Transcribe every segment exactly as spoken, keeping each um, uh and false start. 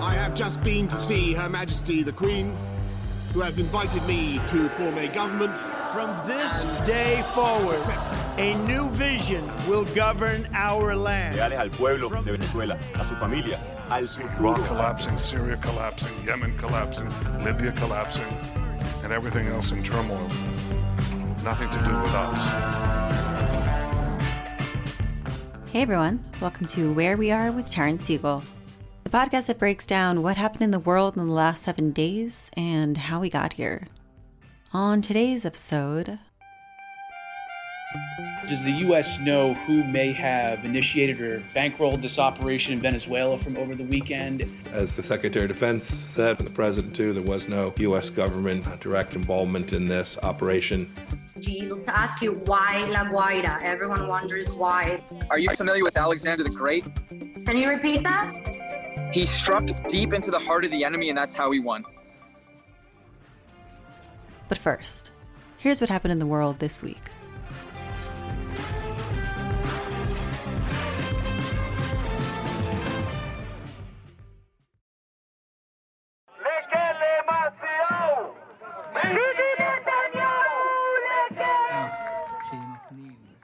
I have just been to see Her Majesty the Queen, who has invited me to form a government. From this day forward, a new vision will govern our land. Leales al pueblo de Venezuela, a su familia, al futuro. Iraq collapsing, Syria collapsing, Yemen collapsing, Libya collapsing, and everything else in turmoil. Nothing to do with us. Hey everyone, welcome to Where We Are with Taryn Siegel, the podcast that breaks down what happened in the world in the last seven days and how we got here. On today's episode... Does the U S know who may have initiated or bankrolled this operation in Venezuela from over the weekend? As the Secretary of Defense said, and the President too, there was no U S government direct involvement in this operation. Gee, look, to ask you why La Guaira? Everyone wonders why. Are you familiar with Alexander the Great? Can you repeat that? He struck deep into the heart of the enemy, and that's how he won. But first, here's what happened in the world this week.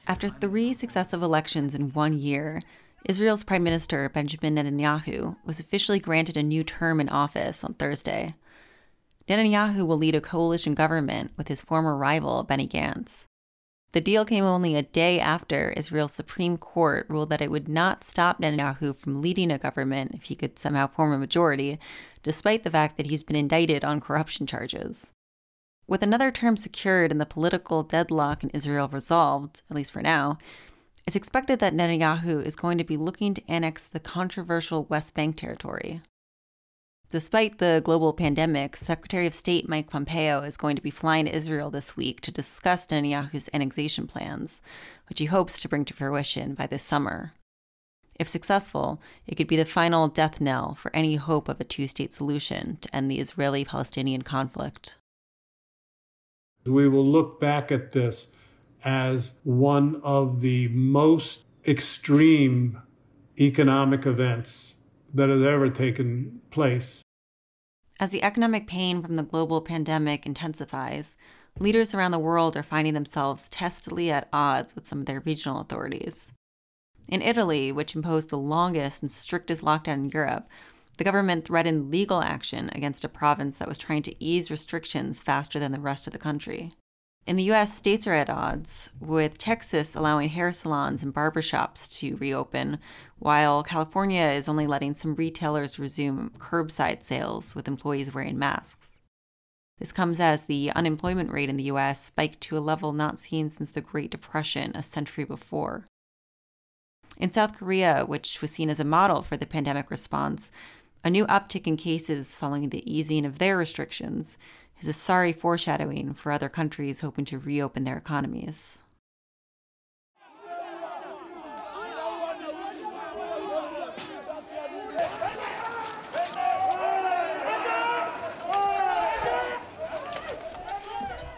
After three successive elections in one year, Israel's Prime Minister Benjamin Netanyahu was officially granted a new term in office on Thursday. Netanyahu will lead a coalition government with his former rival, Benny Gantz. The deal came only a day after Israel's Supreme Court ruled that it would not stop Netanyahu from leading a government if he could somehow form a majority, despite the fact that he's been indicted on corruption charges. With another term secured and the political deadlock in Israel resolved, at least for now, it's expected that Netanyahu is going to be looking to annex the controversial West Bank territory. Despite the global pandemic, Secretary of State Mike Pompeo is going to be flying to Israel this week to discuss Netanyahu's annexation plans, which he hopes to bring to fruition by this summer. If successful, it could be the final death knell for any hope of a two-state solution to end the Israeli-Palestinian conflict. We will look back at this as one of the most extreme economic events that has ever taken place. As the economic pain from the global pandemic intensifies, leaders around the world are finding themselves testily at odds with some of their regional authorities. In Italy, which imposed the longest and strictest lockdown in Europe, the government threatened legal action against a province that was trying to ease restrictions faster than the rest of the country. In the U S, states are at odds, with Texas allowing hair salons and barbershops to reopen, while California is only letting some retailers resume curbside sales with employees wearing masks. This comes as the unemployment rate in the U S spiked to a level not seen since the Great Depression a century before. In South Korea, which was seen as a model for the pandemic response, a new uptick in cases following the easing of their restrictions is a sorry foreshadowing for other countries hoping to reopen their economies.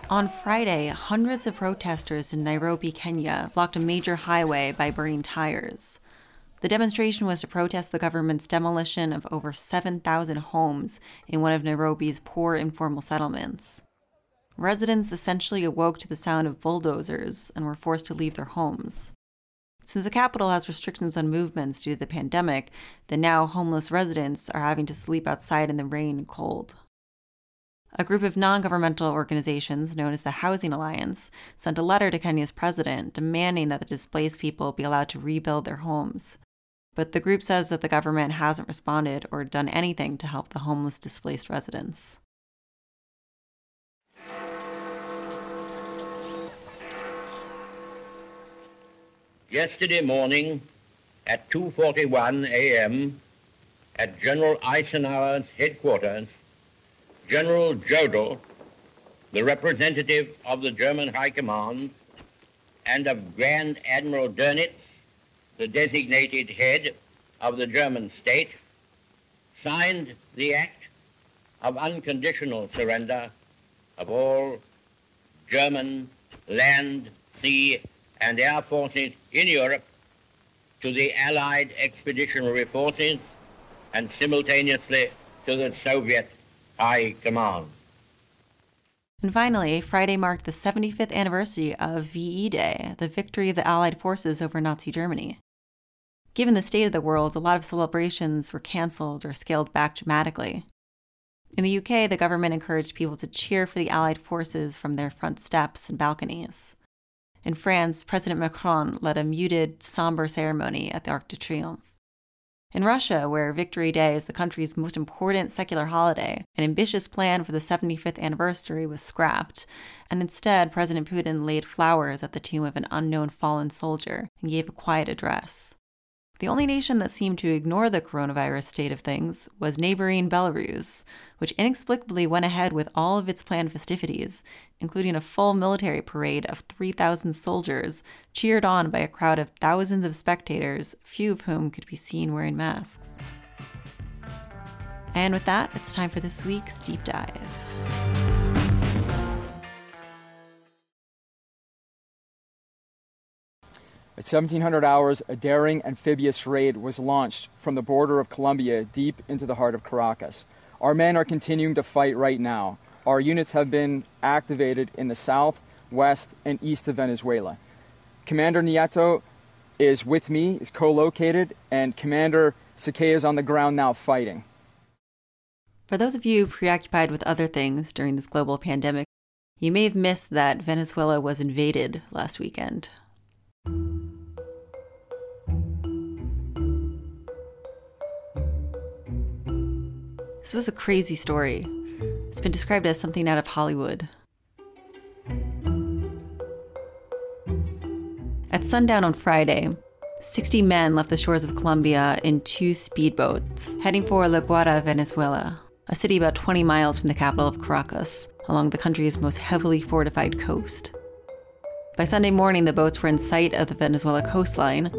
On Friday, hundreds of protesters in Nairobi, Kenya, blocked a major highway by burning tires. The demonstration was to protest the government's demolition of over seven thousand homes in one of Nairobi's poor informal settlements. Residents essentially awoke to the sound of bulldozers and were forced to leave their homes. Since the capital has restrictions on movements due to the pandemic, the now homeless residents are having to sleep outside in the rain and cold. A group of non-governmental organizations known as the Housing Alliance sent a letter to Kenya's president demanding that the displaced people be allowed to rebuild their homes. But the group says that the government hasn't responded or done anything to help the homeless displaced residents. Yesterday morning at two forty-one a.m., at General Eisenhower's headquarters, General Jodl, the representative of the German High Command, and of Grand Admiral Dönitz, the designated head of the German state, signed the act of unconditional surrender of all German land, sea, and air forces in Europe to the Allied Expeditionary Forces and simultaneously to the Soviet High Command. And finally, Friday marked the seventy-fifth anniversary of V E Day, the victory of the Allied forces over Nazi Germany. Given the state of the world, a lot of celebrations were canceled or scaled back dramatically. In the U K, the government encouraged people to cheer for the Allied forces from their front steps and balconies. In France, President Macron led a muted, somber ceremony at the Arc de Triomphe. In Russia, where Victory Day is the country's most important secular holiday, an ambitious plan for the seventy-fifth anniversary was scrapped, and instead President Putin laid flowers at the tomb of an unknown fallen soldier and gave a quiet address. The only nation that seemed to ignore the coronavirus state of things was neighboring Belarus, which inexplicably went ahead with all of its planned festivities, including a full military parade of three thousand soldiers, cheered on by a crowd of thousands of spectators, few of whom could be seen wearing masks. And with that, it's time for this week's Deep Dive. At seventeen hundred hours, a daring amphibious raid was launched from the border of Colombia deep into the heart of Caracas. Our men are continuing to fight right now. Our units have been activated in the south, west, and east of Venezuela. Commander Nieto is with me, is co-located, and Commander Sequeira is on the ground now fighting. For those of you preoccupied with other things during this global pandemic, you may have missed that Venezuela was invaded last weekend. This was a crazy story. It's been described as something out of Hollywood. At sundown on Friday, sixty men left the shores of Colombia in two speedboats, heading for La Guaira, Venezuela, a city about twenty miles from the capital of Caracas, along the country's most heavily fortified coast. By Sunday morning, the boats were in sight of the Venezuela coastline,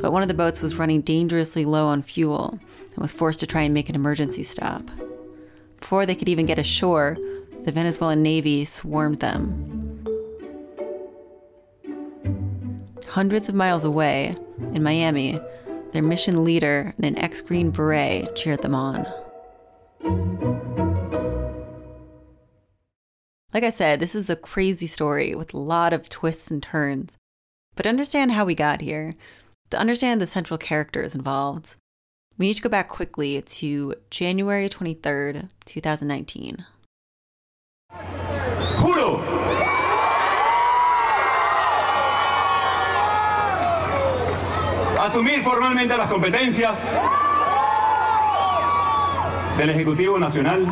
but one of the boats was running dangerously low on fuel and was forced to try and make an emergency stop. Before they could even get ashore, the Venezuelan Navy swarmed them. Hundreds of miles away, in Miami, their mission leader and an ex-Green Beret cheered them on. Like I said, this is a crazy story with a lot of twists and turns. But to understand how we got here, to understand the central characters involved, we need to go back quickly to January twenty-third, twenty nineteen. Kudo. Asumir formalmente las competencias del Ejecutivo Nacional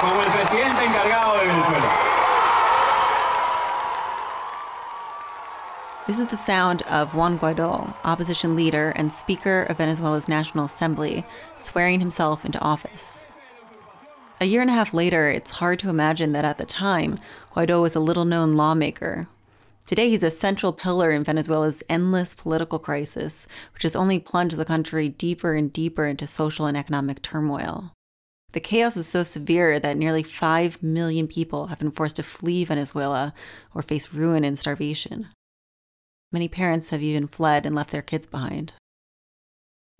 como el presidente encargado de Venezuela. This is the sound of Juan Guaidó, opposition leader and Speaker of Venezuela's National Assembly, swearing himself into office. A year and a half later, it's hard to imagine that at the time, Guaidó was a little-known lawmaker. Today, he's a central pillar in Venezuela's endless political crisis, which has only plunged the country deeper and deeper into social and economic turmoil. The chaos is so severe that nearly five million people have been forced to flee Venezuela or face ruin and starvation. Many parents have even fled and left their kids behind.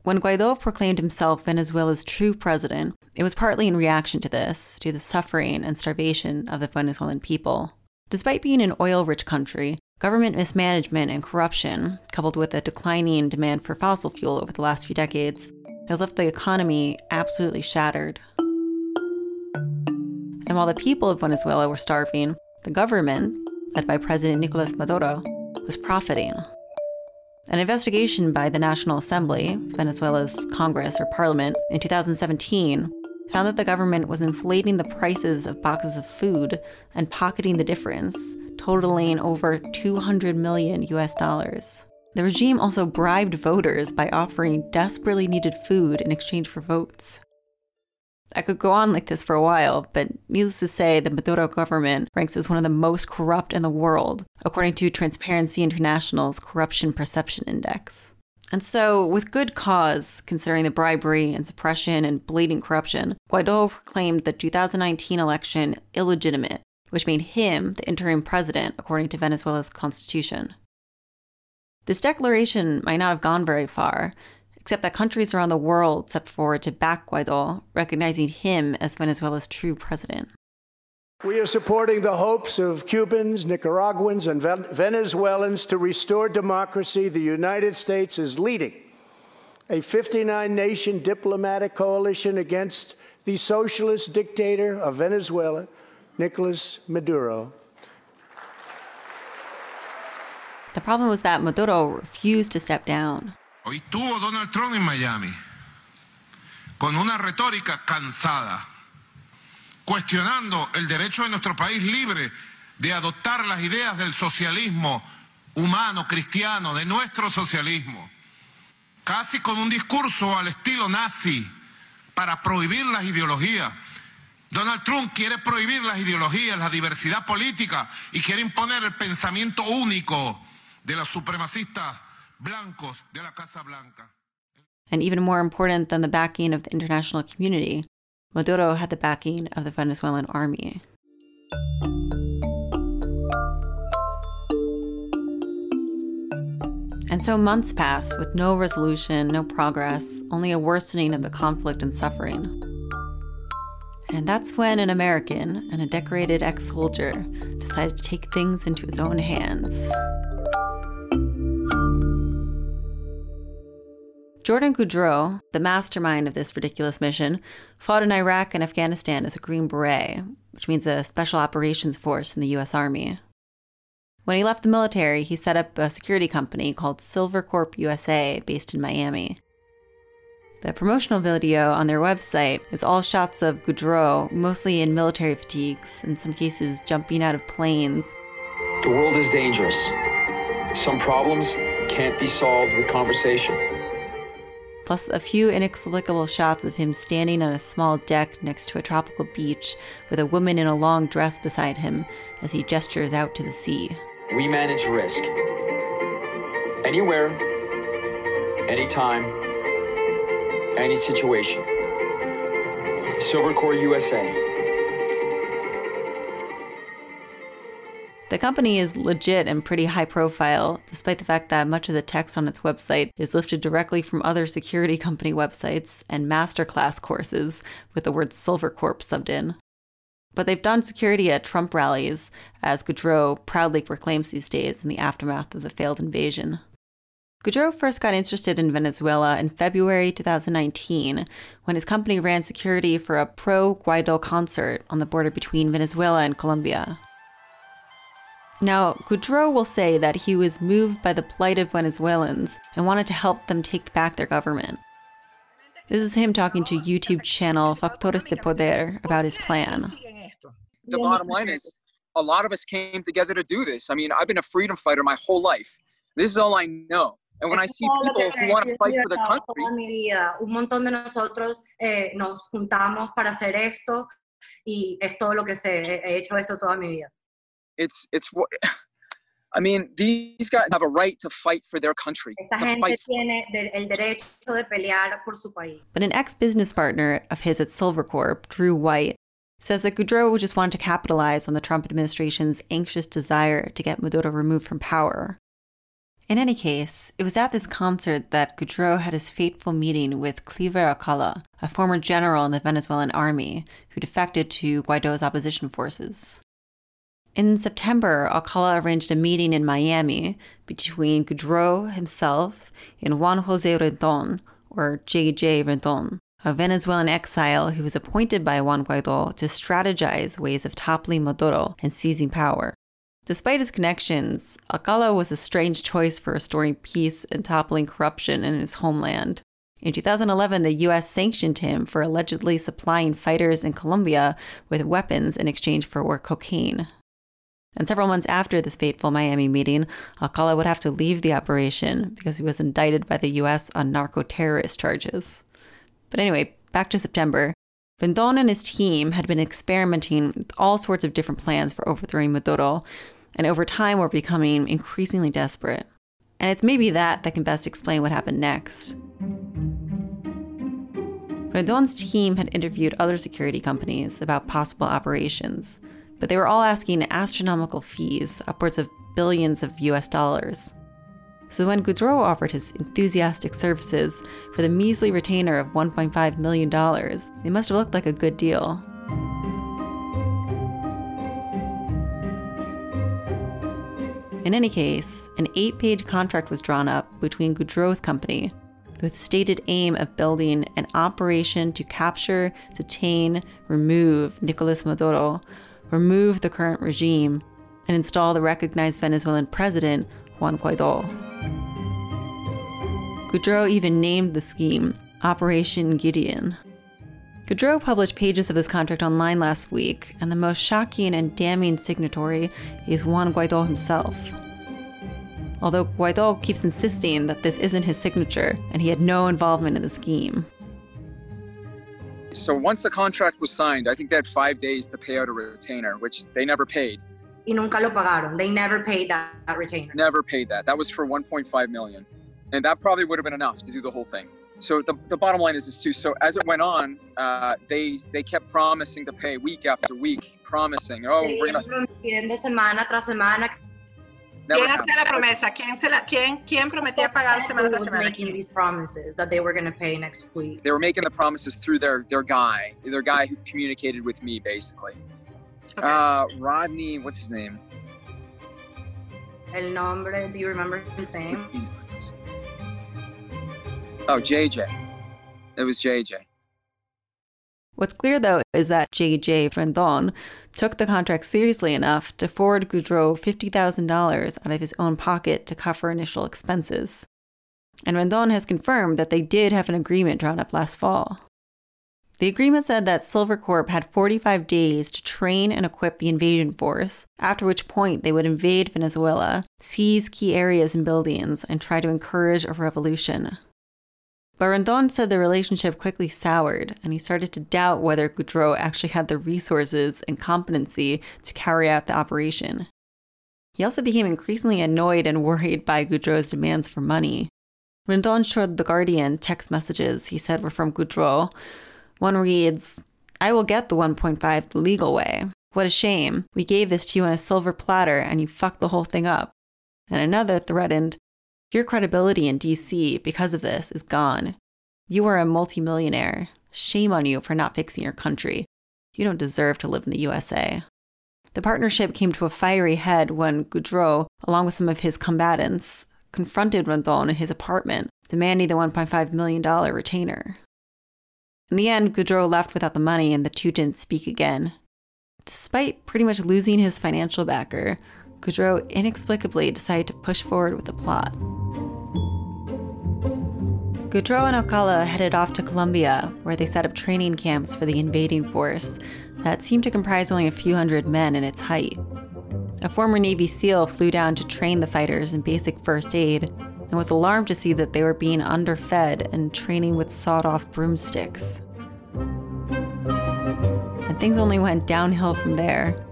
When Guaidó proclaimed himself Venezuela's true president, it was partly in reaction to this, to the suffering and starvation of the Venezuelan people. Despite being an oil-rich country, government mismanagement and corruption, coupled with a declining demand for fossil fuel over the last few decades, has left the economy absolutely shattered. And while the people of Venezuela were starving, the government, led by President Nicolas Maduro, was profiting. An investigation by the National Assembly, Venezuela's Congress or Parliament, in two thousand seventeen found that the government was inflating the prices of boxes of food and pocketing the difference, totaling over two hundred million U S dollars. The regime also bribed voters by offering desperately needed food in exchange for votes. I could go on like this for a while, but needless to say, the Maduro government ranks as one of the most corrupt in the world, according to Transparency International's Corruption Perception Index. And so, with good cause, considering the bribery and suppression and blatant corruption, Guaido proclaimed the two thousand nineteen election illegitimate, which made him the interim president, according to Venezuela's constitution. This declaration might not have gone very far, except that countries around the world stepped forward to back Guaido, recognizing him as Venezuela's true president. We are supporting the hopes of Cubans, Nicaraguans, and Venezuelans to restore democracy. The United States is leading a fifty-nine nation diplomatic coalition against the socialist dictator of Venezuela, Nicolas Maduro. The problem was that Maduro refused to step down. Hoy tuvo Donald Trump en Miami con una retórica cansada, cuestionando el derecho de nuestro país libre de adoptar las ideas del socialismo humano, cristiano, de nuestro socialismo, casi con un discurso al estilo nazi para prohibir las ideologías. Donald Trump quiere prohibir las ideologías, la diversidad política y quiere imponer el pensamiento único de los supremacistas. And even more important than the backing of the international community, Maduro had the backing of the Venezuelan army. And so months passed with no resolution, no progress, only a worsening of the conflict and suffering. And that's when an American and a decorated ex-soldier decided to take things into his own hands. Jordan Goudreau, the mastermind of this ridiculous mission, fought in Iraq and Afghanistan as a Green Beret, which means a special operations force in the U S Army. When he left the military, he set up a security company called SilverCorp U S A, based in Miami. The promotional video on their website is all shots of Goudreau, mostly in military fatigues, in some cases jumping out of planes. The world is dangerous. Some problems can't be solved with conversation. Plus a few inexplicable shots of him standing on a small deck next to a tropical beach with a woman in a long dress beside him as he gestures out to the sea. We manage risk. Anywhere, anytime, any situation. SilverCorp U S A. The company is legit and pretty high profile, despite the fact that much of the text on its website is lifted directly from other security company websites and masterclass courses with the word SilverCorp subbed in. But they've done security at Trump rallies, as Goudreau proudly proclaims these days in the aftermath of the failed invasion. Goudreau first got interested in Venezuela in February twenty nineteen, when his company ran security for a pro-Guaido concert on the border between Venezuela and Colombia. Now, Goudreau will say that he was moved by the plight of Venezuelans and wanted to help them take back their government. This is him talking to YouTube channel Factores de Poder about his plan. The bottom line is, a lot of us came together to do this. I mean, I've been a freedom fighter my whole life. This is all I know. And when I see people who want to fight for the country... Un montón de nosotros nos juntamos para hacer esto, y es todo lo que se he hecho esto toda mi vida. It's, it's, I mean, these guys have a right to fight for their country. But an ex-business partner of his at SilverCorp, Drew White, says that Goudreau just wanted to capitalize on the Trump administration's anxious desire to get Maduro removed from power. In any case, it was at this concert that Goudreau had his fateful meeting with Cliver Alcalá, a former general in the Venezuelan army who defected to Guaido's opposition forces. In September, Alcalá arranged a meeting in Miami between Goudreau himself and Juan José Rendon, or J J Rendon, a Venezuelan exile who was appointed by Juan Guaidó to strategize ways of toppling Maduro and seizing power. Despite his connections, Alcalá was a strange choice for restoring peace and toppling corruption in his homeland. In two thousand eleven, the U S sanctioned him for allegedly supplying fighters in Colombia with weapons in exchange for cocaine. And several months after this fateful Miami meeting, Alcalá would have to leave the operation because he was indicted by the U S on narco-terrorist charges. But anyway, back to September. Rendon and his team had been experimenting with all sorts of different plans for overthrowing Maduro, and over time were becoming increasingly desperate. And it's maybe that that can best explain what happened next. Rendon's team had interviewed other security companies about possible operations, but they were all asking astronomical fees, upwards of billions of U S dollars. So when Goudreau offered his enthusiastic services for the measly retainer of one point five million dollars, it must have looked like a good deal. In any case, an eight-page contract was drawn up between Goudreau's company with stated aim of building an operation to capture, detain, remove Nicolas Maduro, remove the current regime, and install the recognized Venezuelan president, Juan Guaidó. Goudreau even named the scheme Operation Gideon. Goudreau published pages of this contract online last week, and the most shocking and damning signatory is Juan Guaidó himself. Although Guaidó keeps insisting that this isn't his signature, and he had no involvement in the scheme. So once the contract was signed, I think they had five days to pay out a retainer, which they never paid. Y nunca lo pagaron. They never paid that, that retainer. Never paid that. That was for one point five million dollars. And that probably would have been enough to do the whole thing. So the, the bottom line is this too. So as it went on, uh, they they kept promising to pay week after week, promising, oh, we're going to... semana tras semana. ¿Quién hacía la promesa? ¿Quién se la quién quién prometía pagar semana tras semana? Making these promises that they were going to pay next week. They were making the promises through their their guy, their guy who communicated with me basically. Okay. Uh, Rodney, what's his name? El nombre, do you remember his name? What's his name? Oh, J J. It was J J. What's clear, though, is that J J Rendon took the contract seriously enough to forward Goudreau fifty thousand dollars out of his own pocket to cover initial expenses. And Rendon has confirmed that they did have an agreement drawn up last fall. The agreement said that SilverCorp had forty-five days to train and equip the invasion force, after which point they would invade Venezuela, seize key areas and buildings, and try to encourage a revolution. But Rendon said the relationship quickly soured, and he started to doubt whether Goudreau actually had the resources and competency to carry out the operation. He also became increasingly annoyed and worried by Goudreau's demands for money. Rendon showed The Guardian text messages he said were from Goudreau. One reads, "I will get the one point five the legal way. What a shame. We gave this to you on a silver platter and you fucked the whole thing up." And another threatened, "Your credibility in D C because of this is gone. You are a multimillionaire. Shame on you for not fixing your country. You don't deserve to live in the U S A." The partnership came to a fiery head when Goudreau, along with some of his combatants, confronted Rendon in his apartment, demanding the one point five million dollars retainer. In the end, Goudreau left without the money and the two didn't speak again. Despite pretty much losing his financial backer, Goudreau inexplicably decided to push forward with the plot. Goudreau and Alcalá headed off to Colombia, where they set up training camps for the invading force that seemed to comprise only a few hundred men in its height. A former Navy SEAL flew down to train the fighters in basic first aid and was alarmed to see that they were being underfed and training with sawed-off broomsticks. And things only went downhill from there.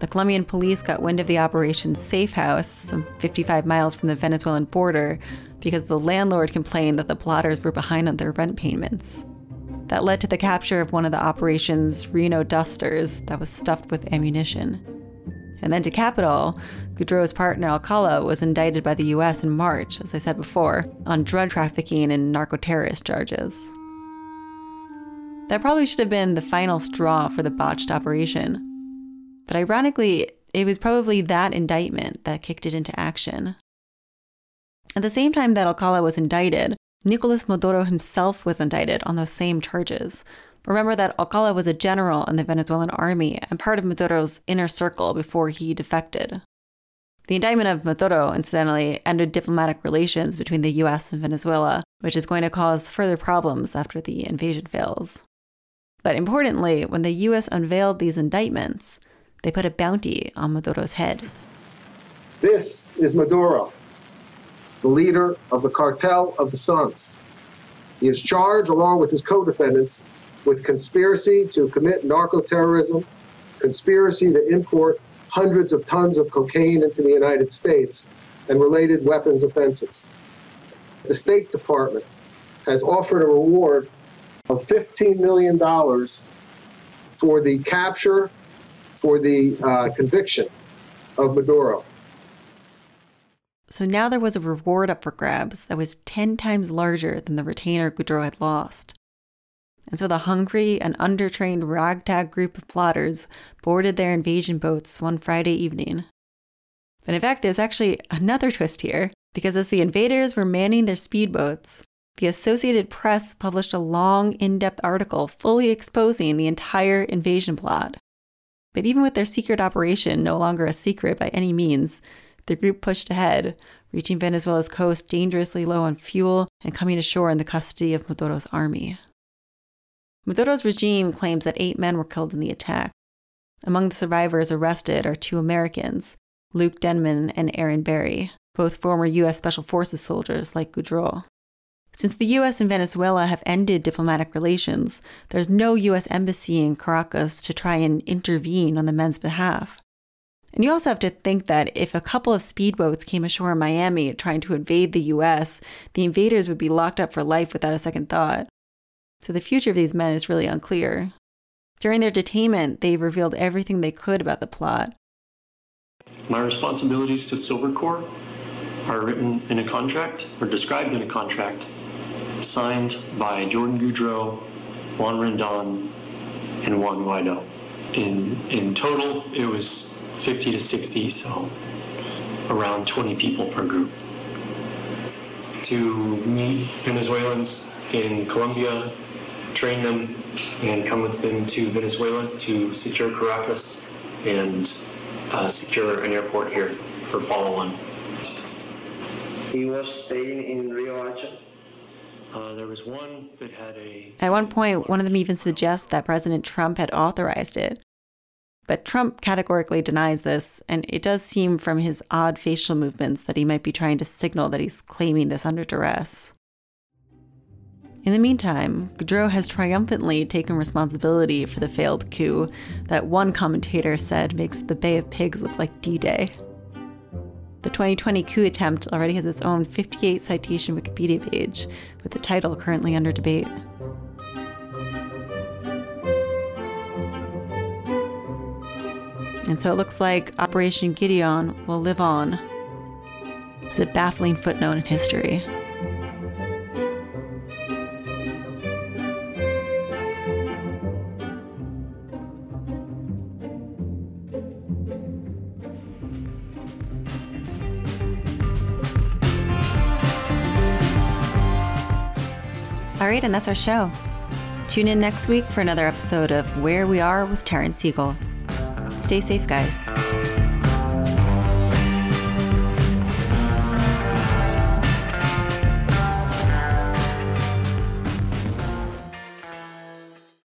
The Colombian police got wind of the Operation Safe House, some fifty-five miles from the Venezuelan border, because the landlord complained that the plotters were behind on their rent payments. That led to the capture of one of the operation's Reno dusters that was stuffed with ammunition. And then to cap it all, Goudreau's partner Alcalá was indicted by the U S in March, as I said before, on drug trafficking and narco-terrorist charges. That probably should have been the final straw for the botched operation. But ironically, it was probably that indictment that kicked it into action. At the same time that Alcalá was indicted, Nicolas Maduro himself was indicted on those same charges. Remember that Alcalá was a general in the Venezuelan army and part of Maduro's inner circle before he defected. The indictment of Maduro, incidentally, ended diplomatic relations between the U S and Venezuela, which is going to cause further problems after the invasion fails. But importantly, when the U S unveiled these indictments, They put a bounty on Maduro's head. This is Maduro, the leader of the Cartel of the Suns. He is charged, along with his co-defendants, with conspiracy to commit narco-terrorism, conspiracy to import hundreds of tons of cocaine into the United States, and related weapons offenses. The State Department has offered a reward of fifteen million dollars for the capture, for the uh, conviction of Maduro. So now there was a reward up for grabs that was ten times larger than the retainer Goudreau had lost. And so the hungry and undertrained ragtag group of plotters boarded their invasion boats one Friday evening. But in fact, there's actually another twist here, because as the invaders were manning their speedboats, the Associated Press published a long, in-depth article fully exposing the entire invasion plot. But even with their secret operation no longer a secret by any means, the group pushed ahead, reaching Venezuela's coast dangerously low on fuel and coming ashore in the custody of Maduro's army. Maduro's regime claims that eight men were killed in the attack. Among the survivors arrested are two Americans, Luke Denman and Aaron Barry, both former U S Special Forces soldiers like Goudreau. Since the U S and Venezuela have ended diplomatic relations, there's no U S embassy in Caracas to try and intervene on the men's behalf. And you also have to think that if a couple of speedboats came ashore in Miami trying to invade the U S, the invaders would be locked up for life without a second thought. So the future of these men is really unclear. During their detainment, they revealed everything they could about the plot. My responsibilities to SilverCorp are written in a contract, or described in a contract, signed by Jordan Goudreau, Juan Rendon, and Juan Guaidó. In, in total, it was fifty to sixty, so around twenty people per group. To meet Venezuelans in Colombia, train them, and come with them to Venezuela to secure Caracas and uh, secure an airport here for follow-on. He was staying in Rio Hacha. Uh, there was one that had a... At one point, one of them even suggests that President Trump had authorized it. But Trump categorically denies this, and it does seem from his odd facial movements that he might be trying to signal that he's claiming this under duress. In the meantime, Goudreau has triumphantly taken responsibility for the failed coup that one commentator said makes the Bay of Pigs look like D-Day. The twenty twenty coup attempt already has its own fifty-eight citation Wikipedia page, with the title currently under debate. And so it looks like Operation Gideon will live on as a baffling footnote in history. All right, and that's our show. Tune in next week for another episode of Where We Are with Taryn Siegel. Stay safe, guys.